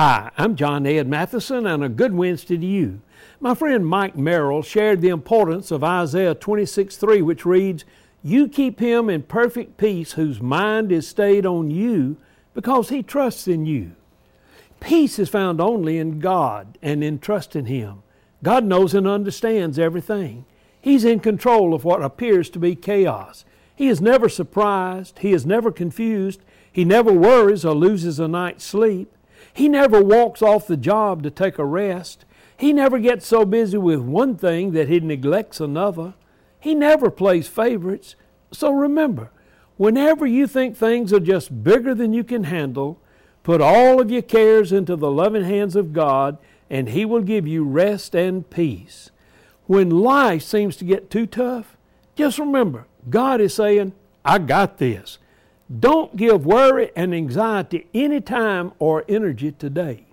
Hi, I'm John Ed Matheson, and a good Wednesday to you. My friend Mike Merrill shared the importance of Isaiah 26:3, which reads, "You keep him in perfect peace whose mind is stayed on you because he trusts in you." Peace is found only in God and in trust in Him. God knows and understands everything. He's in control of what appears to be chaos. He is never surprised. He is never confused. He never worries or loses a night's sleep. He never walks off the job to take a rest. He never gets so busy with one thing that he neglects another. He never plays favorites. So remember, whenever you think things are just bigger than you can handle, put all of your cares into the loving hands of God, and He will give you rest and peace. When life seems to get too tough, just remember, God is saying, "I got this." Don't give worry and anxiety any time or energy today.